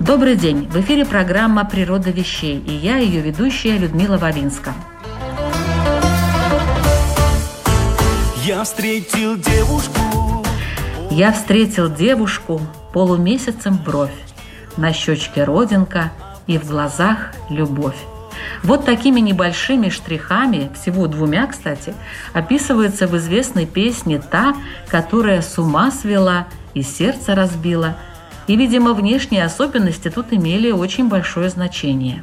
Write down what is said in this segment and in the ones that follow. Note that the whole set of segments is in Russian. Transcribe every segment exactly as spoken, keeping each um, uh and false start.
Добрый день! В эфире программа «Природа вещей» и я, ее ведущая, Людмила Вавилинская. Я встретил девушку, я встретил девушку полумесяцем бровь, на щечке родинка и в глазах любовь. Вот такими небольшими штрихами, всего двумя, кстати, описывается в известной песне та, которая с ума свела и сердце разбила. И, видимо, внешние особенности тут имели очень большое значение.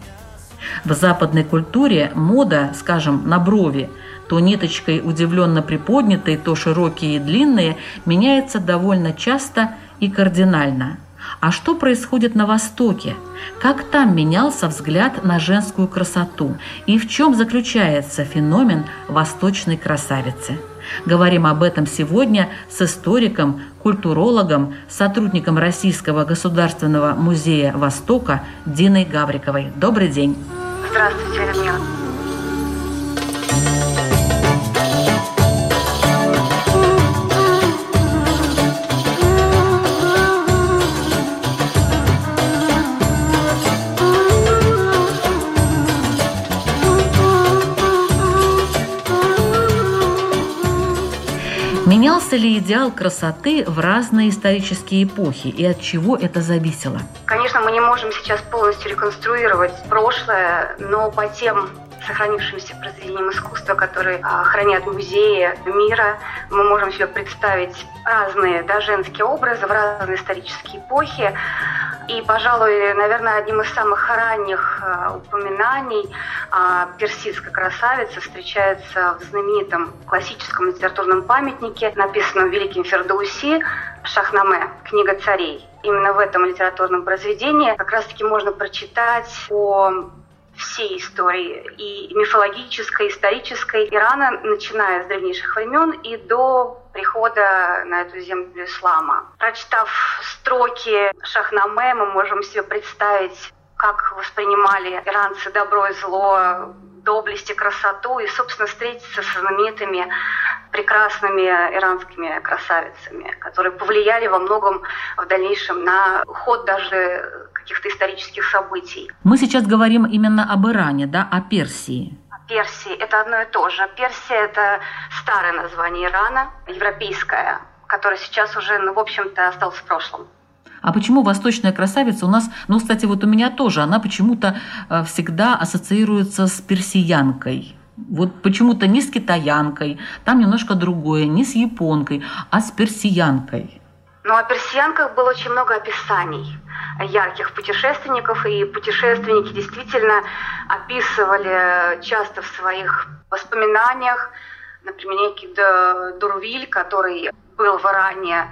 В западной культуре мода, скажем, на брови, то ниточкой удивленно приподнятой, то широкие и длинные, меняется довольно часто и кардинально. А что происходит на Востоке? Как там менялся взгляд на женскую красоту? И в чем заключается феномен восточной красавицы? Говорим об этом сегодня с историком, культурологом, сотрудником Российского государственного музея Востока Диной Гавриковой. Добрый день! Здравствуйте, Людмила! Менялся ли идеал красоты в разные исторические эпохи и от чего это зависело? Конечно, мы не можем сейчас полностью реконструировать прошлое, но по тем сохранившимся произведениям искусства, которые а, хранят музеи мира, мы можем себе представить разные, да, женские образы в разные исторические эпохи. И, пожалуй, наверное, одним из самых ранних а, упоминаний а, персидской красавицы встречается в знаменитом классическом литературном памятнике, написанном великим Фердоуси, «Шахнаме», «Книга царей». Именно в этом литературном произведении как раз-таки можно прочитать о всей истории, и мифологической, и исторической, Ирана, начиная с древнейших времен и до прихода на эту землю ислама. Прочитав строки «Шахнаме», мы можем себе представить, как воспринимали иранцы добро и зло, доблесть и красоту, и, собственно, встретиться со знаменитыми прекрасными иранскими красавицами, которые повлияли во многом в дальнейшем на ход даже каких-то исторических событий. Мы сейчас говорим именно об Иране, да, о Персии. Персия – это одно и то же. Персия – это старое название Ирана, европейское, которое сейчас уже, ну, в общем-то, осталось в прошлом. А почему восточная красавица у нас, ну, кстати, вот у меня тоже, она почему-то всегда ассоциируется с персиянкой. Вот почему-то не с китаянкой, там немножко другое, не с японкой, а с персиянкой. Ну, о персиянках было очень много описаний ярких путешественников, и путешественники действительно описывали часто в своих воспоминаниях, например, Дурвиль, который был в Иране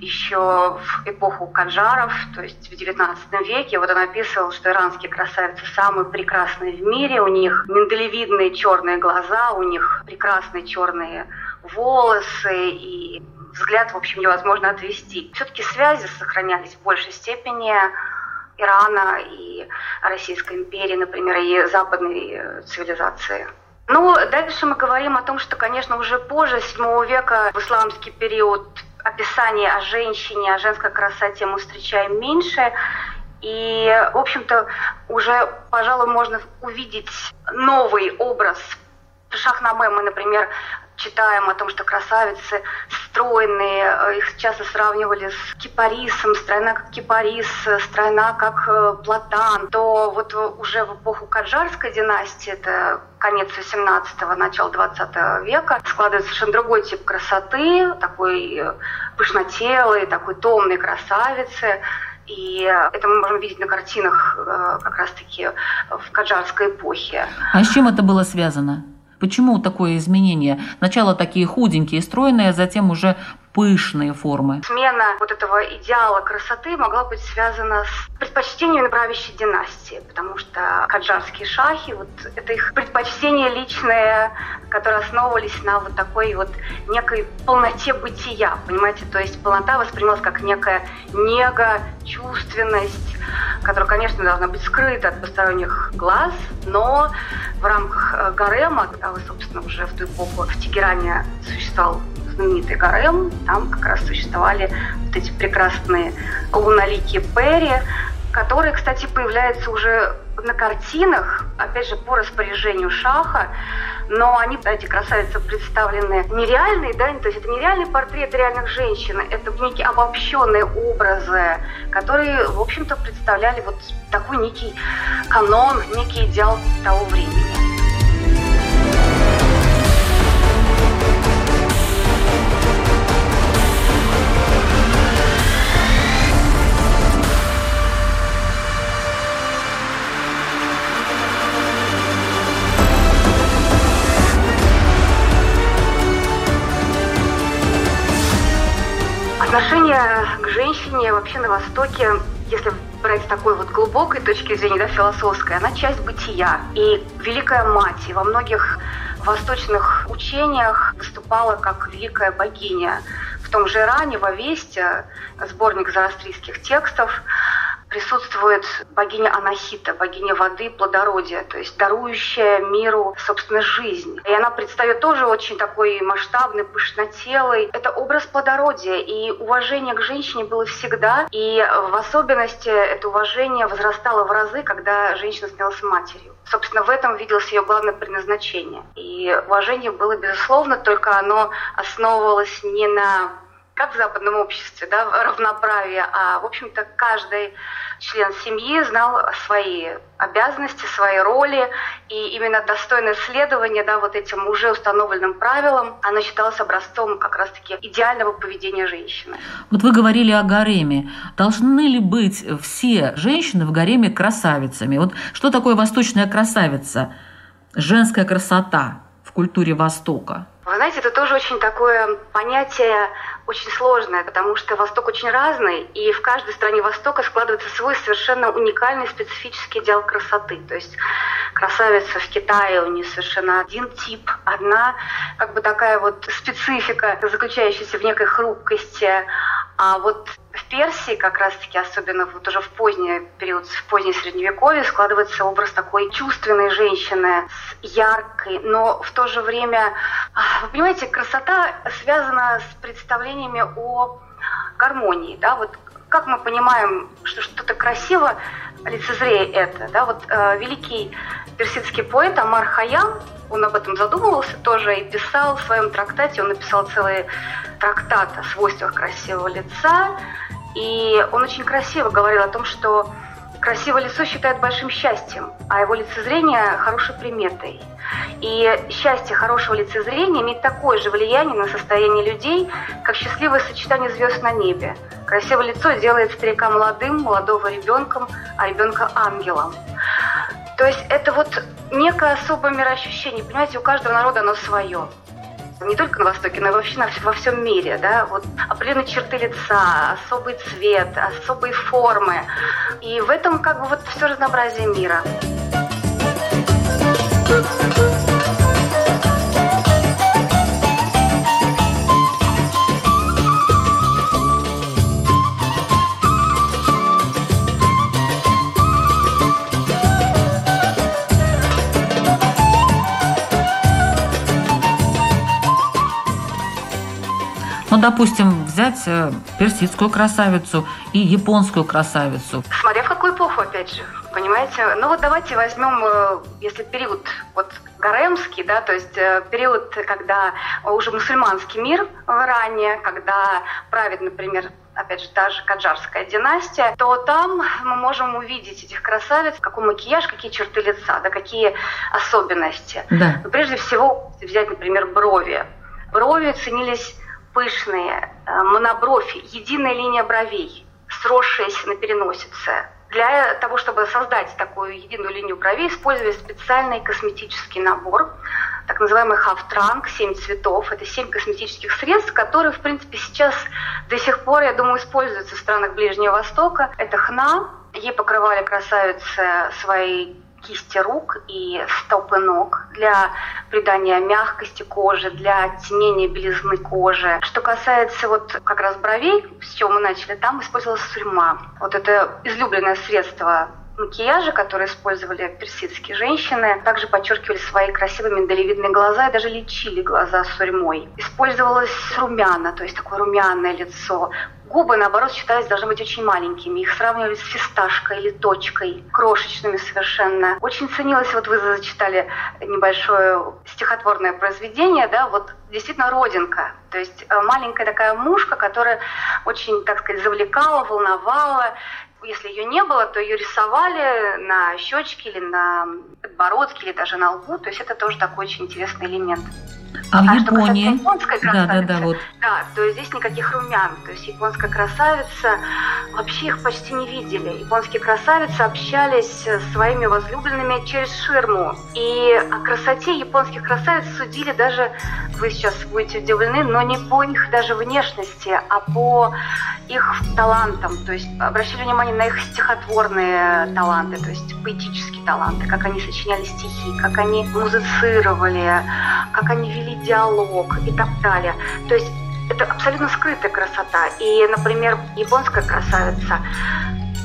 еще в эпоху каджаров, то есть в девятнадцатом веке. Вот он описывал, что иранские красавицы самые прекрасные в мире. У них миндалевидные черные глаза, у них прекрасные черные волосы, и взгляд, в общем, невозможно отвести. Все-таки связи сохранялись в большей степени Ирана и Российской империи, например, и западной цивилизации. Ну, дальше мы говорим о том, что, конечно, уже позже, седьмого века, в исламский период, описание о женщине, о женской красоте мы встречаем меньше. И, в общем-то, уже, пожалуй, можно увидеть новый образ При Шахнаме мы, например, читаем о том, что красавицы стройные, их часто сравнивали с кипарисом, стройна как кипарис, стройна как платан. То вот уже в эпоху Каджарской династии, это конец восемнадцатого, начало двадцатого века, складывается совершенно другой тип красоты, такой пышнотелой, такой томной красавицы. И это мы можем видеть на картинах как раз-таки в каджарской эпохе. А с чем это было связано? Почему такое изменение? Сначала такие худенькие, стройные, а затем уже пышные формы. Смена вот этого идеала красоты могла быть связана с предпочтениями правящей династии, потому что каджарские шахи, вот это их предпочтения личные, которые основывались на вот такой вот некой полноте бытия, понимаете, то есть полнота воспринималась как некая нега, чувственность, которая, конечно, должна быть скрыта от посторонних глаз, но в рамках гарема, когда вы, собственно, уже в ту эпоху в Тегеране существовал знаменитый гарем, там как раз существовали вот эти прекрасные луноликие пери, которые, кстати, появляются уже на картинах, опять же, по распоряжению шаха, но они, да, эти красавицы представлены нереальные, да, то есть это нереальный портрет реальных женщин, это некие обобщенные образы, которые, в общем-то, представляли вот такой некий канон, некий идеал того времени. Отношение к женщине вообще на Востоке, если брать с такой вот глубокой точки зрения, да, философской, она часть бытия. И Великая Мать, и во многих восточных учениях выступала как Великая Богиня. В том же Иране, в Авесте, сборник зороастрийских текстов, присутствует богиня Анахита, богиня воды, плодородия, то есть дарующая миру, собственно, жизнь. И она предстает тоже очень такой масштабной, пышнотелой. Это образ плодородия, и уважение к женщине было всегда, и в особенности это уважение возрастало в разы, когда женщина становилась матерью. Собственно, в этом виделось ее главное предназначение. И уважение было, безусловно, только оно основывалось не на... как в западном обществе, да, равноправие, а, в общем-то, каждый член семьи знал свои обязанности, свои роли, и именно достойное следование, да, вот этим уже установленным правилам, оно считалось образцом как раз-таки идеального поведения женщины. Вот вы говорили о гареме. Должны ли быть все женщины в гареме красавицами? Вот что такое восточная красавица, женская красота в культуре Востока? Вы знаете, это тоже очень такое понятие очень сложное, потому что Восток очень разный, и в каждой стране Востока складывается свой совершенно уникальный специфический идеал красоты. То есть красавица в Китае, у нее совершенно один тип, одна как бы такая вот специфика, заключающаяся в некой хрупкости. А вот в Персии как раз-таки, особенно вот уже в поздний период, в позднее Средневековье, складывается образ такой чувственной женщины, с яркой, но в то же время, вы понимаете, красота связана с представлениями о гармонии, да, вот как мы понимаем, что что-то красиво, лицезрея это, да, вот э, великий персидский поэт Омар Хайям, он об этом задумывался тоже и писал в своем трактате, он написал целый трактат о свойствах красивого лица, и он очень красиво говорил о том, что красивое лицо считают большим счастьем, а его лицезрение хорошей приметой. И счастье хорошего лицезрения имеет такое же влияние на состояние людей, как счастливое сочетание звезд на небе. Красивое лицо делает старика молодым, молодого ребенком, а ребенка ангелом. То есть это вот некое особое мироощущение. Понимаете, у каждого народа оно свое. Не только на Востоке, но и вообще во всем мире, да, вот определенные черты лица, особый цвет, особые формы. И в этом как бы вот все разнообразие мира. Ну, допустим, взять персидскую красавицу и японскую красавицу. Смотря в какую эпоху, опять же, понимаете? Ну вот давайте возьмем, если период вот гаремский, да, то есть период, когда уже мусульманский мир в Иране, когда правит, например, опять же, та же Каджарская династия, то там мы можем увидеть этих красавиц, какой макияж, какие черты лица, да, какие особенности. Да. Но прежде всего взять, например, брови. Брови ценились пышные, монобровь, единая линия бровей, сросшаяся на переносице. Для того, чтобы создать такую единую линию бровей, использовали специальный косметический набор, так называемый хавтранг, семь цветов. Это семь косметических средств, которые, в принципе, сейчас до сих пор, я думаю, используются в странах Ближнего Востока. Это хна, ей покрывали красавицы свои кисти рук и стопы ног для придания мягкости кожи, для оттенения белизны кожи. Что касается вот как раз бровей, с чего мы начали, там использовалась сурьма. Вот это излюбленное средство макияжа, которые использовали персидские женщины. Также подчеркивали свои красивые миндалевидные глаза и даже лечили глаза сурьмой. Использовалась румяна, то есть такое румяное лицо. Губы, наоборот, считались, должны быть очень маленькими. Их сравнивали с фисташкой или точкой, крошечными совершенно. Очень ценилось, вот вы зачитали небольшое стихотворное произведение, да, вот действительно родинка. То есть маленькая такая мушка, которая очень, так сказать, завлекала, волновала. Если ее не было, то ее рисовали на щечке или на подбородке, или даже на лбу. То есть это тоже такой очень интересный элемент. А, а в Японии? Японская красавица, да, да, да, вот. Да, то есть здесь никаких румян. То есть японская красавица, вообще их почти не видели. Японские красавицы общались с своими возлюбленными через ширму. И о красоте японских красавиц судили даже, вы сейчас будете удивлены, но не по их даже внешности, а по их талантам. То есть обращали внимание на их стихотворные таланты, то есть поэтические таланты, как они сочиняли стихи, как они музицировали, как они вели диалог и так далее. То есть это абсолютно скрытая красота. И, например, японская красавица,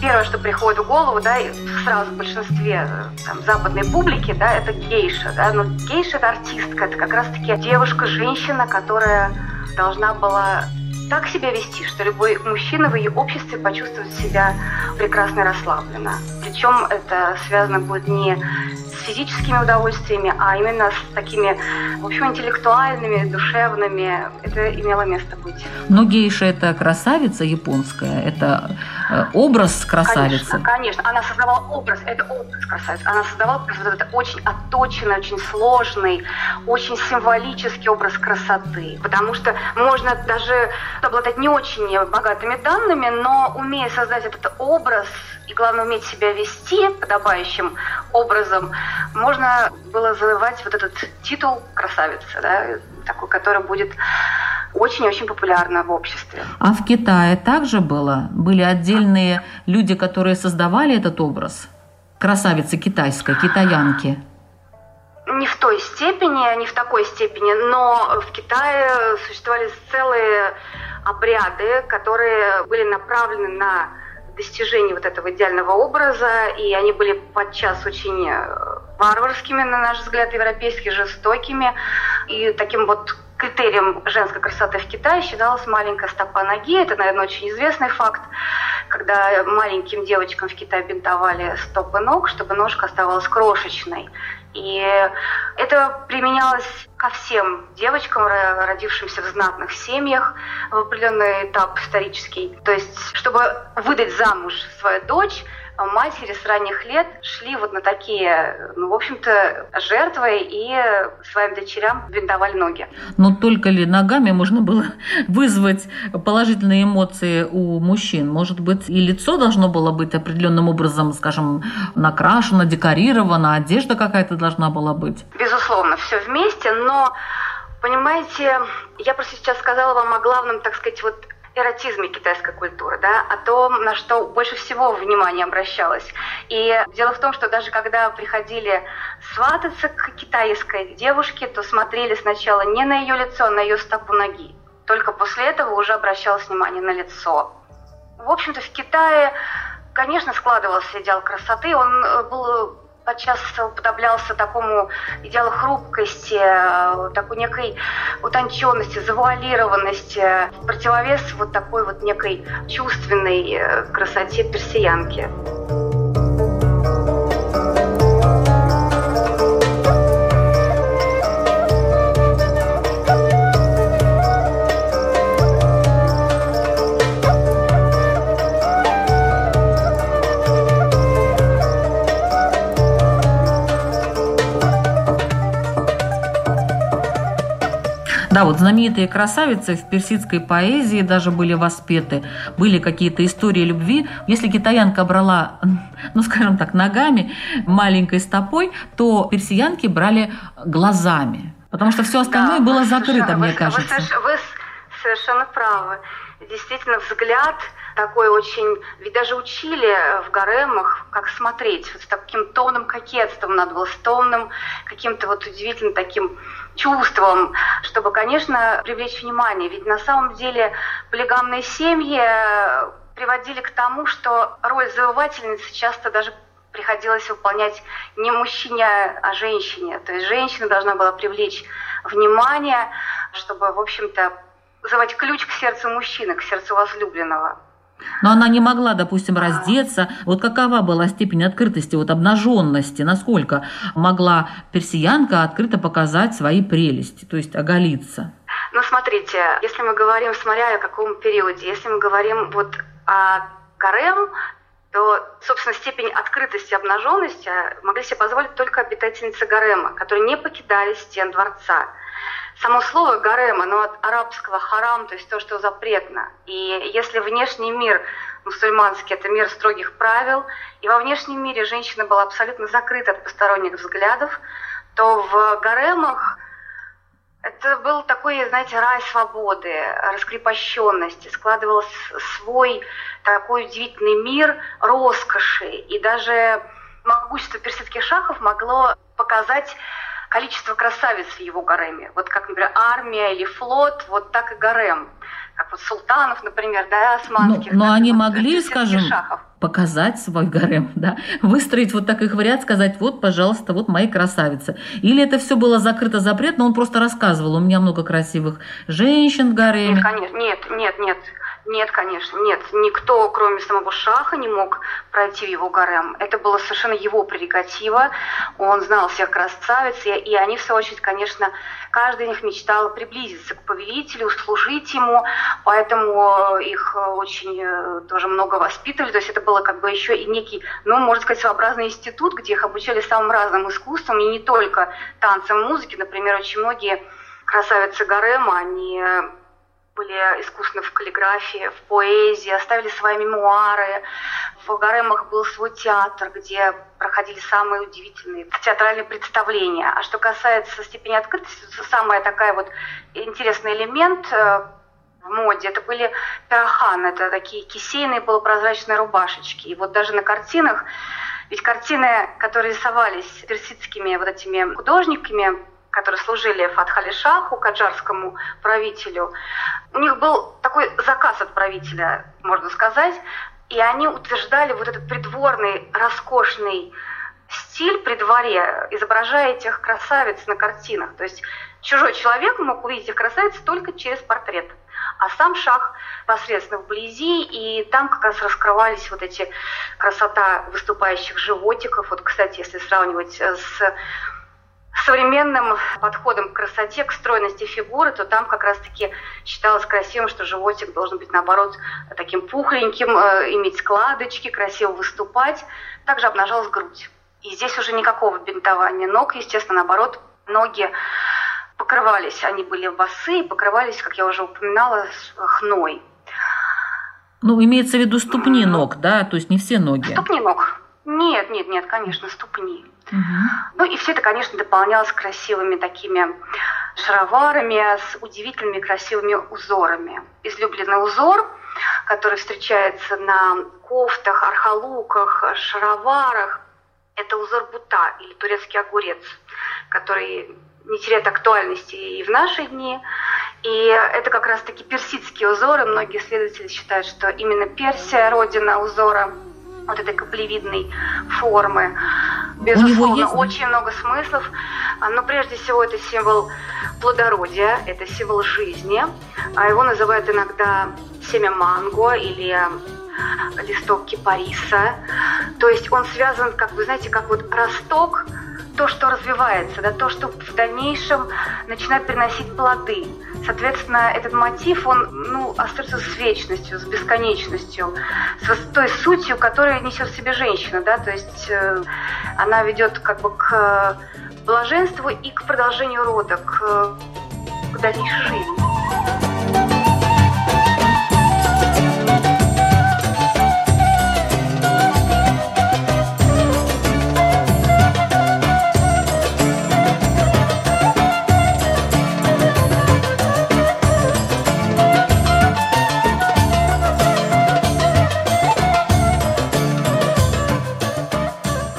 первое, что приходит в голову, да, сразу в большинстве там, западной публики, да, это гейша, да, но гейша – это артистка, это как раз-таки девушка-женщина, которая должна была так себя вести, что любой мужчина в ее обществе почувствует себя прекрасно и расслабленно. Причем это связано будет не с физическими удовольствиями, а именно с такими, в общем, интеллектуальными, душевными. Это имело место быть. Но гейша – это красавица японская, это образ красавицы. Конечно, конечно. Она создавала образ, это образ красавицы. Она создавала вот этот очень отточенный, очень сложный, очень символический образ красоты. Потому что можно даже обладать не очень богатыми данными, но умея создать этот образ, и главное уметь себя вести подобающим образом, можно было завоевать вот этот титул красавицы, да, такой, который будет очень-очень популярна в обществе. А в Китае также было? Были отдельные люди, которые создавали этот образ? Красавицы китайской, китаянки? Не в той степени, не в такой степени, но в Китае существовали целые обряды, которые были направлены на достижение вот этого идеального образа, и они были подчас очень варварскими, на наш взгляд, европейскими, жестокими, и таким вот критерием женской красоты в Китае считалась маленькая стопа ноги. Это, наверное, очень известный факт, когда маленьким девочкам в Китае бинтовали стопы ног, чтобы ножка оставалась крошечной. И это применялось ко всем девочкам, родившимся в знатных семьях в определенный этап исторический. То есть, чтобы выдать замуж свою дочь, матери с ранних лет шли вот на такие, ну, в общем-то, жертвы и своим дочерям бинтовали ноги. Но только ли ногами можно было вызвать положительные эмоции у мужчин? Может быть, и лицо должно было быть определенным образом, скажем, накрашено, декорировано, одежда какая-то должна была быть? Безусловно, все вместе, но, понимаете, я просто сейчас сказала вам о главном, так сказать, вот, эротизме китайской культуры, да, о том, на что больше всего внимание обращалось. И дело в том, что даже когда приходили свататься к китайской девушке, то смотрели сначала не на ее лицо, а на ее стопу ноги. Только после этого уже обращалось внимание на лицо. В общем-то, в Китае, конечно, складывался идеал красоты, он был подчас уподоблялся такому идеалу хрупкости, такой некой утонченности, завуалированности, в противовес вот такой вот некой чувственной красоте персиянки. Да, вот знаменитые красавицы в персидской поэзии даже были воспеты, были какие-то истории любви. Если китаянка брала, ну скажем так, ногами, маленькой стопой, то персиянки брали глазами, потому что все остальное да, было закрыто, мне вы, кажется. Вы, вы совершенно правы. Действительно, взгляд такой очень... Ведь даже учили в гаремах, как смотреть. Вот с таким тонным кокетством надо было, с тонным каким-то вот удивительным таким чувством, чтобы, конечно, привлечь внимание. Ведь на самом деле полигамные семьи приводили к тому, что роль завоевательницы часто даже приходилось выполнять не мужчине, а женщине. То есть женщина должна была привлечь внимание, чтобы, в общем-то, завоевать ключ к сердцу мужчины, к сердцу возлюбленного. Но она не могла, допустим, раздеться. Вот какова была степень открытости, вот обнаженности, насколько могла персиянка открыто показать свои прелести, то есть оголиться? Ну, смотрите, если мы говорим, смотря о каком периоде, если мы говорим вот о гарем, то, собственно, степень открытости и обнаженности могли себе позволить только обитательницы гарема, которые не покидали стен дворца. Само слово «гарем», оно от арабского «харам», то есть то, что запретно. И если внешний мир мусульманский – это мир строгих правил, и во внешнем мире женщина была абсолютно закрыта от посторонних взглядов, то в гаремах это был такой, знаете, рай свободы, раскрепощенности. Складывался свой такой удивительный мир роскоши. И даже могущество персидских шахов могло показать количество красавиц в его гареме. Вот как, например, армия или флот, вот так и гарем. Как вот султанов, например, да, османских. Но, но они вот, могли, скажем, шахов. Показать свой гарем, да, выстроить вот так их вариант, сказать, вот, пожалуйста, вот мои красавицы. Или это все было закрыто запрет, но он просто рассказывал, у меня много красивых женщин в гареме. Нет, конечно, нет, нет, нет. Нет, конечно, нет. Никто, кроме самого шаха, не мог пройти в его гарем. Это было совершенно его прерогатива. Он знал всех красавиц, и они, в свою очередь, конечно, каждая из них мечтала приблизиться к повелителю, служить ему, поэтому их очень тоже много воспитывали. То есть это было как бы еще и некий, ну, можно сказать, своеобразный институт, где их обучали самым разным искусствам, и не только танцам, музыке. Например, очень многие красавицы гарема, они... были искусны в каллиграфии, в поэзии, оставили свои мемуары. В гаремах был свой театр, где проходили самые удивительные театральные представления. А что касается степени открытости, то самый такой вот интересный элемент в моде, это были пироханы, это такие кисейные полупрозрачные рубашечки. И вот даже на картинах, ведь картины, которые рисовались персидскими вот этими художниками, которые служили Фатхали-Шаху, каджарскому правителю, у них был такой заказ от правителя, можно сказать, и они утверждали вот этот придворный, роскошный стиль при дворе, изображая этих красавиц на картинах. То есть чужой человек мог увидеть их красавиц только через портрет, а сам шах посредственно вблизи, и там как раз раскрывались вот эти красота выступающих животиков. Вот, кстати, если сравнивать с современным подходом к красоте, к стройности фигуры, то там как раз-таки считалось красивым, что животик должен быть, наоборот, таким пухленьким, э, иметь складочки, красиво выступать. Также обнажалась грудь. И здесь уже никакого бинтования ног, естественно, наоборот, ноги покрывались. Они были босые, покрывались, как я уже упоминала, хной. Ну, имеется в виду ступни ног, да? То есть не все ноги. Ступни ног. Нет, нет, нет, конечно, ступни. Угу. Ну и все это, конечно, дополнялось красивыми такими шароварами с удивительными красивыми узорами. Излюбленный узор, который встречается на кофтах, архалуках, шароварах, это узор бута или турецкий огурец, который не теряет актуальности и в наши дни. И это как раз-таки персидские узоры. Многие исследователи считают, что именно Персия – родина узора вот этой каплевидной формы. Безусловно, есть... очень много смыслов, но прежде всего это символ плодородия, это символ жизни. Его называют иногда семя манго или листок кипариса. То есть он связан, как вы знаете, как вот росток, то, что развивается, да, то, что в дальнейшем начинает приносить плоды. Соответственно, этот мотив, он, ну, остается с вечностью, с бесконечностью, с той сутью, которую несет в себе женщина, да, то есть э, она ведет как бы к блаженству и к продолжению рода, к, к дальнейшей жизни.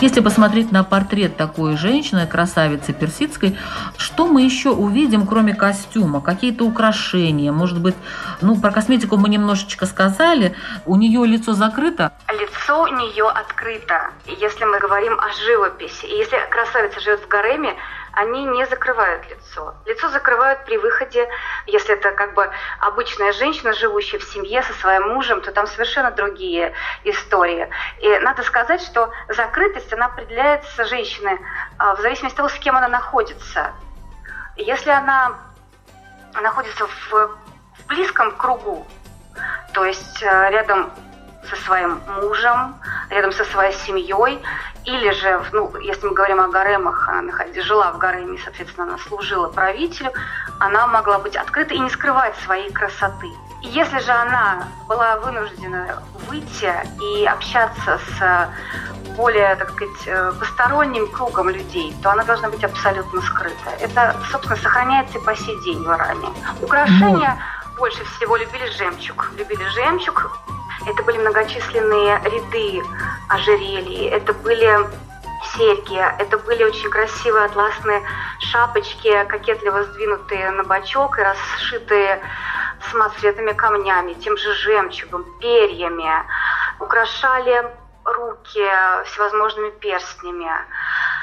Если посмотреть на портрет такой женщины, красавицы персидской, что мы еще увидим, кроме костюма? Какие-то украшения, может быть, ну, про косметику мы немножечко сказали. У нее лицо закрыто? Лицо у нее открыто, если мы говорим о живописи. И если красавица живет в гареме, они не закрывают лицо. Лицо закрывают при выходе, если это как бы обычная женщина, живущая в семье со своим мужем, то там совершенно другие истории. И надо сказать, что закрытость, она определяется женщиной в зависимости от того, с кем она находится. Если она находится в, в близком кругу, то есть рядом со своим мужем, рядом со своей семьей, или же, ну, если мы говорим о гаремах, она жила в гареме, соответственно, она служила правителю, она могла быть открыта и не скрывать своей красоты. И если же она была вынуждена выйти и общаться с более, так сказать, посторонним кругом людей, то она должна быть абсолютно скрыта. Это, собственно, сохраняется и по сей день в Иране. Украшения больше всего любили жемчуг. Любили жемчуг. Это были многочисленные ряды ожерелий, это были серьги, это были очень красивые атласные шапочки, кокетливо сдвинутые на бочок и расшитые самоцветными камнями, тем же жемчугом, перьями. Украшали руки всевозможными перстнями.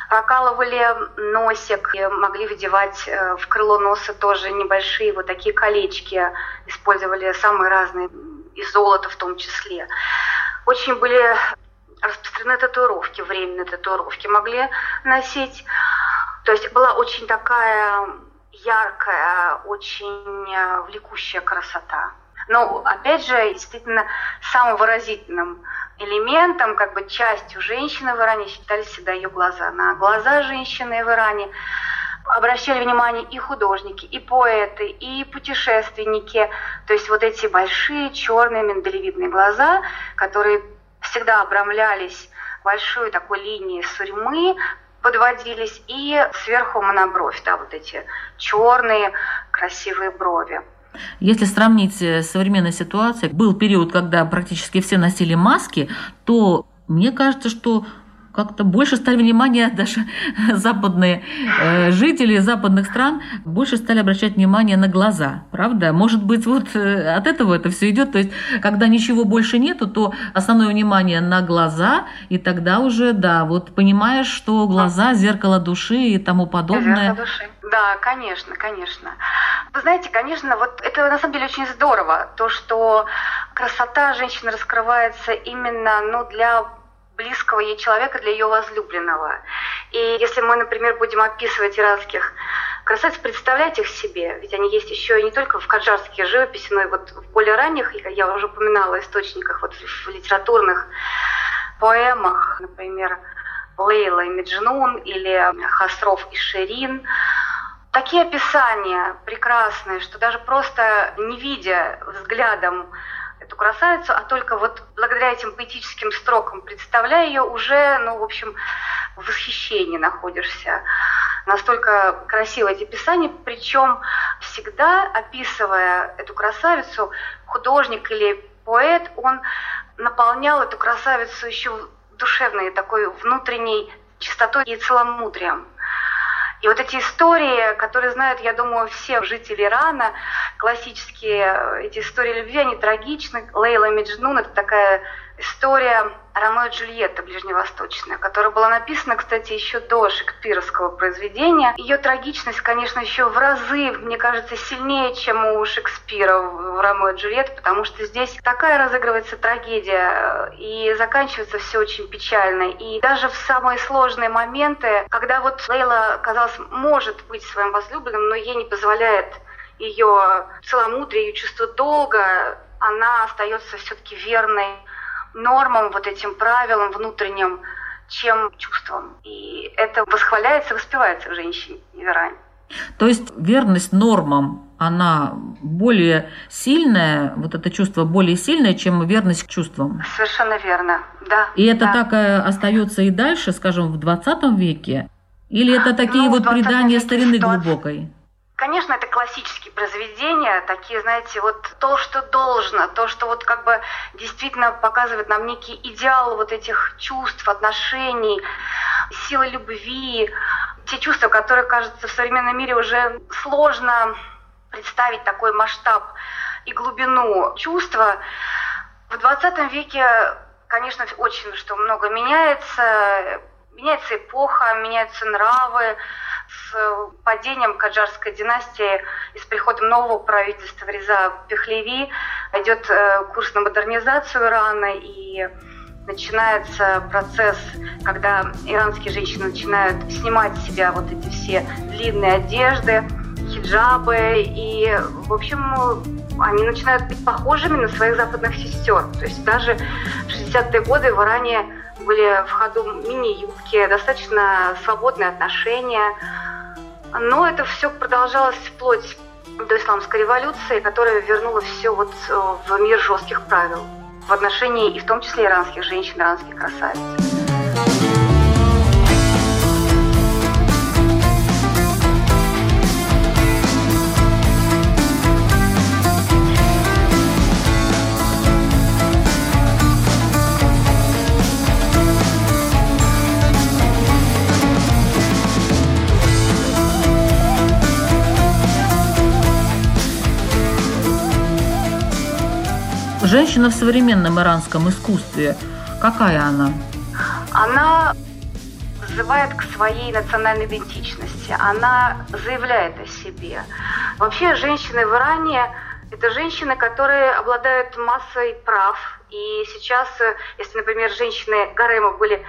Прокалывали носик, могли вдевать в крыло носа тоже небольшие вот такие колечки, использовали самые разные, и золото в том числе. Очень были распространены татуировки, временные татуировки могли носить. То есть была очень такая яркая, очень влекущая красота. Но, опять же, действительно, самым выразительным элементом, как бы частью женщины в Иране считались всегда ее глаза. На глаза женщины в Иране обращали внимание и художники, и поэты, и путешественники. То есть вот эти большие черные миндалевидные глаза, которые всегда обрамлялись большой такой линией сурьмы, подводились, и сверху монобровь, да, вот эти черные красивые брови. Если сравнить с современной ситуацией, был период, когда практически все носили маски, то мне кажется, что как-то больше стали внимания даже западные э, жители западных стран, больше стали обращать внимание на глаза, правда? Может быть, вот э, от этого это все идет. То есть, когда ничего больше нету, то основное внимание на глаза, и тогда уже, да, вот понимаешь, что глаза, зеркало души и тому подобное. Зеркало души. Да, конечно, конечно. Вы знаете, конечно, вот это на самом деле очень здорово, то, что красота женщины раскрывается именно, ну, для близкого ей человека, для ее возлюбленного. И если мы, например, будем описывать иранских красавиц, представлять их себе, ведь они есть еще и не только в каджарских живописи, но и вот в более ранних, я уже упоминала, источниках, вот в литературных поэмах, например, Лейла и Меджнун или Хасров и Шерин. Такие описания прекрасные, что даже просто не видя взглядом эту красавицу, а только вот благодаря этим поэтическим строкам, представляя ее, уже, ну, в общем, в восхищении находишься. Настолько красиво эти писания, причем всегда, описывая эту красавицу, художник или поэт, он наполнял эту красавицу еще душевной, такой внутренней чистотой и целомудрием. И вот эти истории, которые знают, я думаю, все жители Ирана, классические эти истории любви, они трагичны. Лейла и Меджнун — это такая история Ромео и Джульетты ближневосточная, которая была написана, кстати, еще до шекспировского произведения. Ее трагичность, конечно, еще в разы, мне кажется, сильнее, чем у Шекспира в Ромео и Джульетте, потому что здесь такая разыгрывается трагедия, и заканчивается все очень печально. И даже в самые сложные моменты, когда вот Лейла, казалось, может быть своим возлюбленным, но ей не позволяет ее целомудрие, ее чувство долга, она остается все-таки верной нормам, вот этим правилам внутренним, чем чувствам. И это восхваляется, воспевается в женщине Веране. То есть верность нормам, она более сильная, вот это чувство более сильное, чем верность к чувствам. Совершенно верно, да. И это да. так остается и дальше, скажем, в двадцатом веке? Или это такие ну, вот предания старины ситуации. Глубокой? Конечно, это классические произведения, такие, знаете, вот то, что должно, то, что вот как бы действительно показывает нам некий идеал вот этих чувств, отношений, силы любви, те чувства, которые, кажется, в современном мире уже сложно представить такой масштаб и глубину чувства. В двадцатом веке, конечно, очень что много меняется, меняется эпоха, меняются нравы. С падением Каджарской династии и с приходом нового правительства Реза Пехлеви идет курс на модернизацию Ирана, и начинается процесс, когда иранские женщины начинают снимать с себя вот эти все длинные одежды, хиджабы, и, в общем, они начинают быть похожими на своих западных сестер. То есть даже в шестидесятые годы в Иране были в ходу мини-юбки, достаточно свободные отношения. Но это все продолжалось вплоть до Исламской революции, которая вернула все вот в мир жестких правил в отношении и в том числе иранских женщин, иранских красавиц. Женщина в современном иранском искусстве, какая она? Она взывает к своей национальной идентичности, она заявляет о себе. Вообще женщины в Иране – это женщины, которые обладают массой прав. И сейчас, если, например, женщины гарема были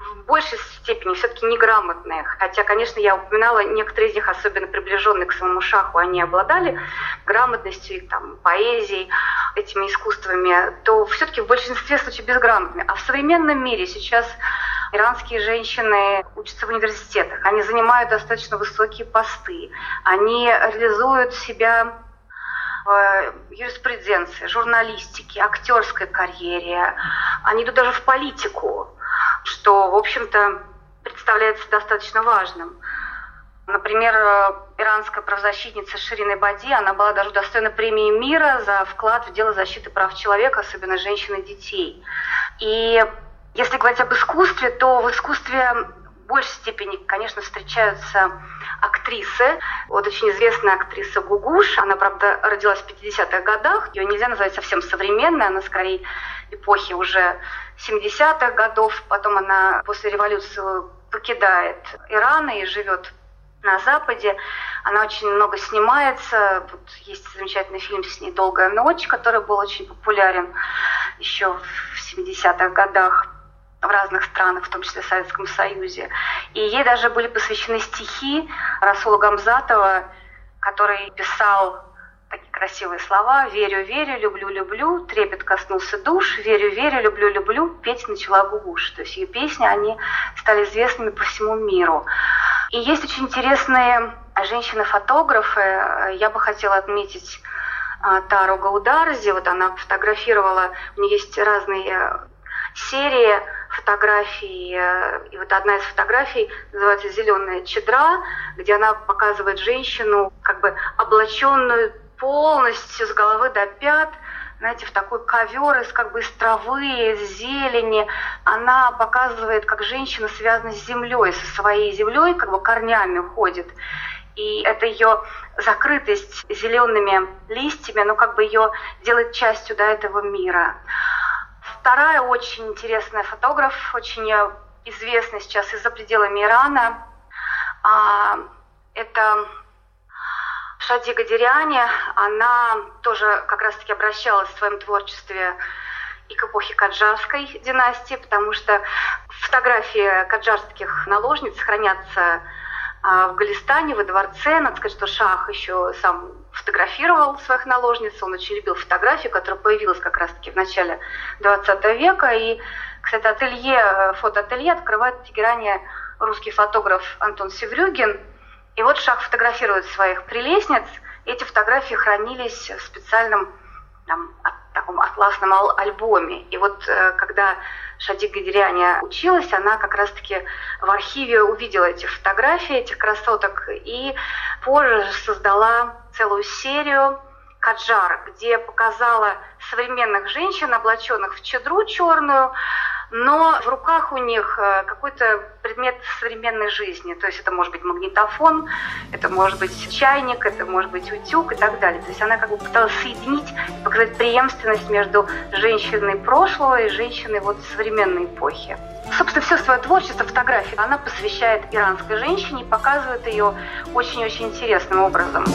в большей степени все-таки неграмотные, хотя, конечно, я упоминала, некоторые из них, особенно приближенные к самому Шаху, они обладали грамотностью, там, поэзией, этими искусствами, то все-таки в большинстве случаев безграмотные. А в современном мире сейчас иранские женщины учатся в университетах, они занимают достаточно высокие посты, они реализуют себя в юриспруденции, журналистике, актерской карьере, они идут даже в политику, что, в общем-то, представляется достаточно важным. Например, иранская правозащитница Ширин Эбади, она была даже удостоена премии мира за вклад в дело защиты прав человека, особенно женщин и детей. И если говорить об искусстве, то в искусстве в большей степени, конечно, встречаются актрисы. Вот очень известная актриса Гугуш, она, правда, родилась в пятидесятых годах. Ее нельзя назвать совсем современной, она скорее эпохи уже семидесятых годов. Потом она после революции покидает Иран и живет на Западе. Она очень много снимается. Вот есть замечательный фильм с ней «Долгая ночь», который был очень популярен еще в семидесятых годах. В разных странах, в том числе в Советском Союзе. И ей даже были посвящены стихи Расула Гамзатова, который писал такие красивые слова: «Верю, верю, люблю, люблю, трепет коснулся душ, верю, верю, люблю, люблю, петь начала Гугуш». То есть ее песни, они стали известными по всему миру. И есть очень интересные женщины-фотографы. Я бы хотела отметить Тару Гаударзи. Вот она фотографировала, у нее есть разные серии фотографий, и вот одна из фотографий называется «Зеленая чадра», где она показывает женщину, как бы облаченную полностью с головы до пят, знаете, в такой ковер из, как бы, из травы, из зелени. Она показывает, как женщина связана с землей, со своей землей, как бы корнями уходит. И это ее закрытость зелеными листьями, ну, как бы ее делает частью, да, этого мира. В Вторая очень интересная фотограф, очень известная сейчас и за пределами Ирана. Это Шади Гадиряни. Она тоже как раз-таки обращалась в своем творчестве и к эпохе Каджарской династии, потому что фотографии каджарских наложниц хранятся в Голестане, во дворце. Надо сказать, что Шах еще сам фотографировал своих наложниц. Он очень любил фотографию, которая появилась как раз-таки в начале двадцатого века. И, кстати, ателье, фотоателье открывает в Тегеране русский фотограф Антон Севрюгин. И вот Шах фотографирует своих прелестниц. Эти фотографии хранились в специальном там, таком атласном альбоме. И вот когда Шади Гадиряни училась, она как раз-таки в архиве увидела эти фотографии, этих красоток, и позже создала целую серию каджар, где показала современных женщин, облаченных в чадру черную, но в руках у них какой-то предмет современной жизни. То есть это может быть магнитофон, это может быть чайник, это может быть утюг и так далее. То есть она как бы пыталась соединить и показать преемственность между женщиной прошлого и женщиной вот современной эпохи. Собственно, все свое творчество, фотографии, она посвящает иранской женщине и показывает ее очень-очень интересным образом.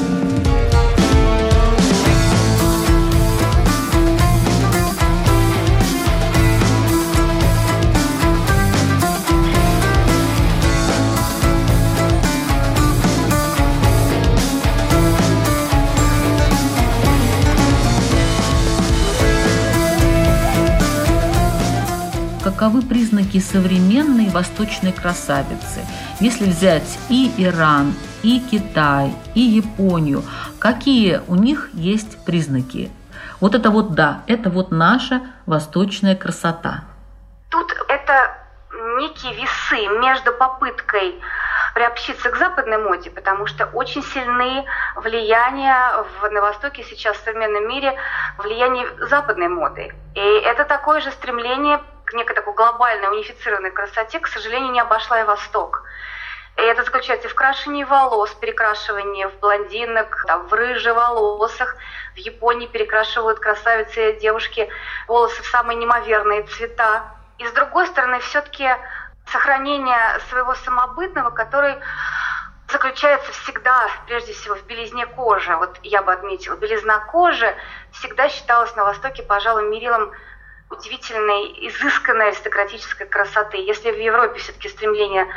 Каковы признаки современной восточной красавицы? Если взять и Иран, и Китай, и Японию, какие у них есть признаки? Вот это вот да, это вот наша восточная красота. Тут это некие весы между попыткой приобщиться к западной моде, потому что очень сильны влияния в, на Востоке сейчас в современном мире, влияние западной моды. И это такое же стремление к некой такой глобальной, унифицированной красоте, к сожалению, не обошла и Восток. И это заключается в крашении волос, перекрашивании в блондинок, там, в рыжих волосах. В Японии перекрашивают красавицы и девушки волосы в самые неимоверные цвета. И с другой стороны, все-таки сохранение своего самобытного, который заключается всегда, прежде всего, в белизне кожи. Вот я бы отметила, белизна кожи всегда считалась на Востоке, пожалуй, мерилом удивительной, изысканной аристократической красоты. Если в Европе все-таки стремление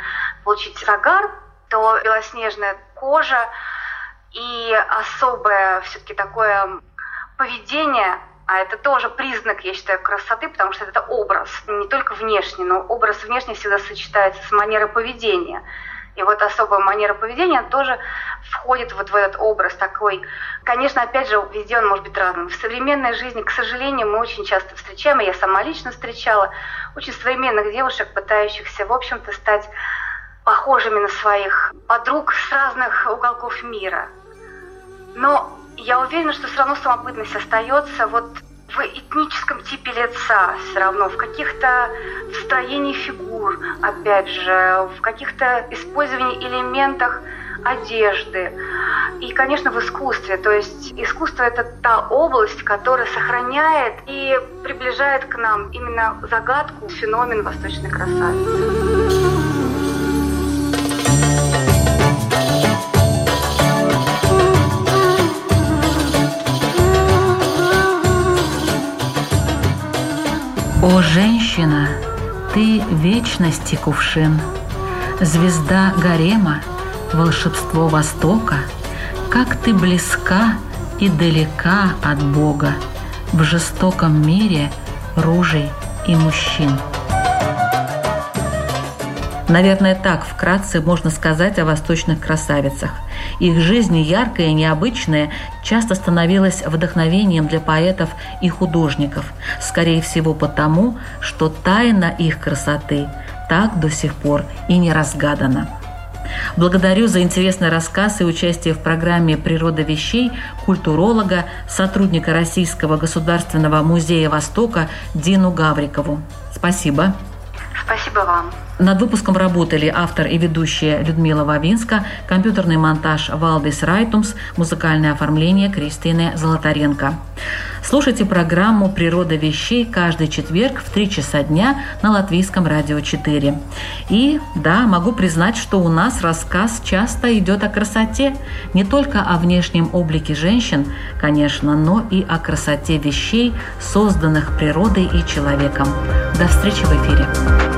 получить загар, то белоснежная кожа и особое все-таки такое поведение, а это тоже признак, я считаю, красоты, потому что это образ, не только внешний, но образ внешний всегда сочетается с манерой поведения. И вот особая манера поведения тоже входит вот в этот образ такой. Конечно, опять же, везде он может быть разным. В современной жизни, к сожалению, мы очень часто встречаем, и я сама лично встречала, очень современных девушек, пытающихся, в общем-то, стать похожими на своих подруг с разных уголков мира. Но я уверена, что все равно самобытность остается вот в этническом типе лица, все равно, в каких-то строениях фигур, опять же, в каких-то использовании элементах одежды. И, конечно, в искусстве. То есть искусство – это та область, которая сохраняет и приближает к нам именно загадку, феномен восточной красавицы. О, женщина, ты вечности кувшин, звезда гарема, волшебство Востока, как ты близка и далека от Бога в жестоком мире ружей и мужчин. Наверное, так вкратце можно сказать о восточных красавицах. Их жизнь, яркая и необычная, часто становилась вдохновением для поэтов и художников, скорее всего потому, что тайна их красоты так до сих пор и не разгадана. Благодарю за интересный рассказ и участие в программе «Природа вещей» культуролога, сотрудника Российского государственного музея Востока Дину Гаврикову. Спасибо. Спасибо. Спасибо вам. Над выпуском работали автор и ведущая Людмила Вавилинская, компьютерный монтаж Валдис Райтумс, музыкальное оформление Кристины Золотаренко. Слушайте программу «Природа вещей» каждый четверг в три часа дня на Латвийском радио четыре. И да, могу признать, что у нас рассказ часто идет о красоте. Не только о внешнем облике женщин, конечно, но и о красоте вещей, созданных природой и человеком. До встречи в эфире.